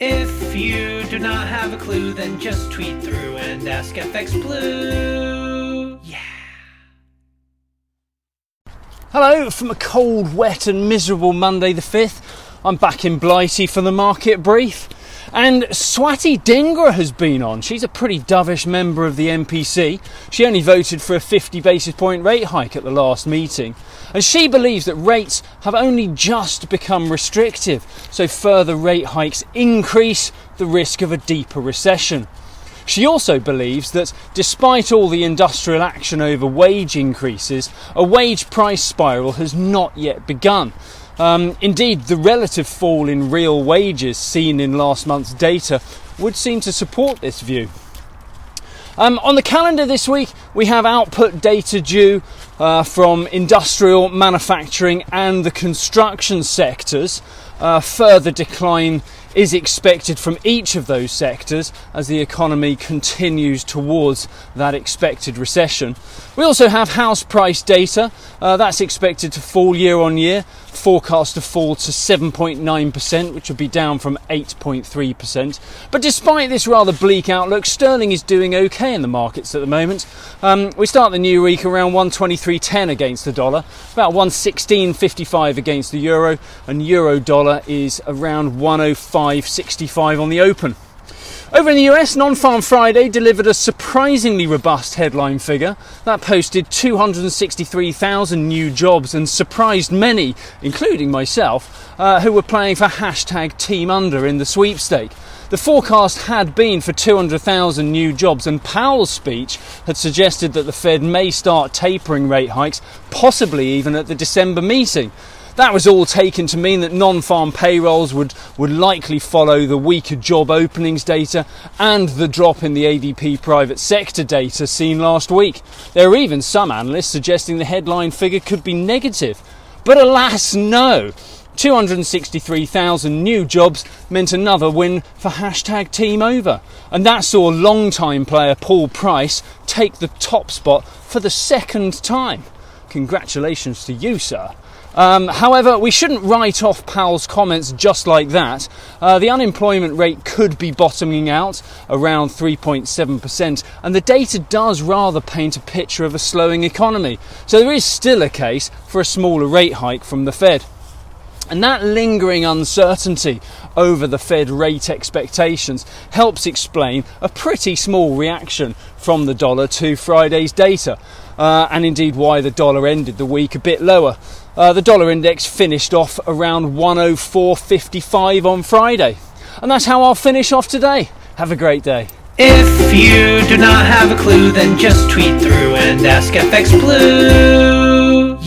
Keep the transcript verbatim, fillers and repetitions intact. If you do not have a clue, then just tweet through and ask F X Blue. Yeah. Hello from a cold, wet and miserable Monday the fifth. I'm back in Blighty for the market brief. And Swati Dingra has been on. She's a pretty dovish member of the M P C. She only voted for a fifty basis point rate hike at the last meeting. And she believes that rates have only just become restrictive, so further rate hikes increase the risk of a deeper recession. She also believes that despite all the industrial action over wage increases, a wage price spiral has not yet begun. Um, indeed, the relative fall in real wages seen in last month's data would seem to support this view. Um, on the calendar this week, we have output data due uh, from industrial, manufacturing and the construction sectors. Uh, further decline is expected from each of those sectors as the economy continues towards that expected recession. We also have house price data. Uh, that's expected to fall year on year, forecast to fall to seven point nine percent, which would be down from eight point three percent. But despite this rather bleak outlook, sterling is doing okay in the markets at the moment. Um, we start the new week around one twenty-three ten against the dollar, about one sixteen fifty-five against the euro, and euro dollar is around one oh five sixty-five on the open. Over in the U S, Non-Farm Friday delivered a surprisingly robust headline figure that posted two hundred sixty-three thousand new jobs and surprised many, including myself, uh, who were playing for hashtag Team Under in the sweepstake. The forecast had been for two hundred thousand new jobs, and Powell's speech had suggested that the Fed may start tapering rate hikes, possibly even at the December meeting. That was all taken to mean that non-farm payrolls would, would likely follow the weaker job openings data and the drop in the A D P private sector data seen last week. There are even some analysts suggesting the headline figure could be negative. But alas, no. two hundred sixty-three thousand new jobs meant another win for hashtag Team Over. And that saw long-time player Paul Price take the top spot for the second time. Congratulations to you, sir. Um, however, we shouldn't write off Powell's comments just like that. Uh, the unemployment rate could be bottoming out around three point seven percent, and the data does rather paint a picture of a slowing economy. So there is still a case for a smaller rate hike from the Fed. And that lingering uncertainty over the Fed rate expectations helps explain a pretty small reaction from the dollar to Friday's data, uh, and indeed why the dollar ended the week a bit lower. Uh, the dollar index finished off around one oh four fifty-five on Friday. And that's how I'll finish off today. Have a great day. If you do not have a clue, then just tweet through and ask F X Blue.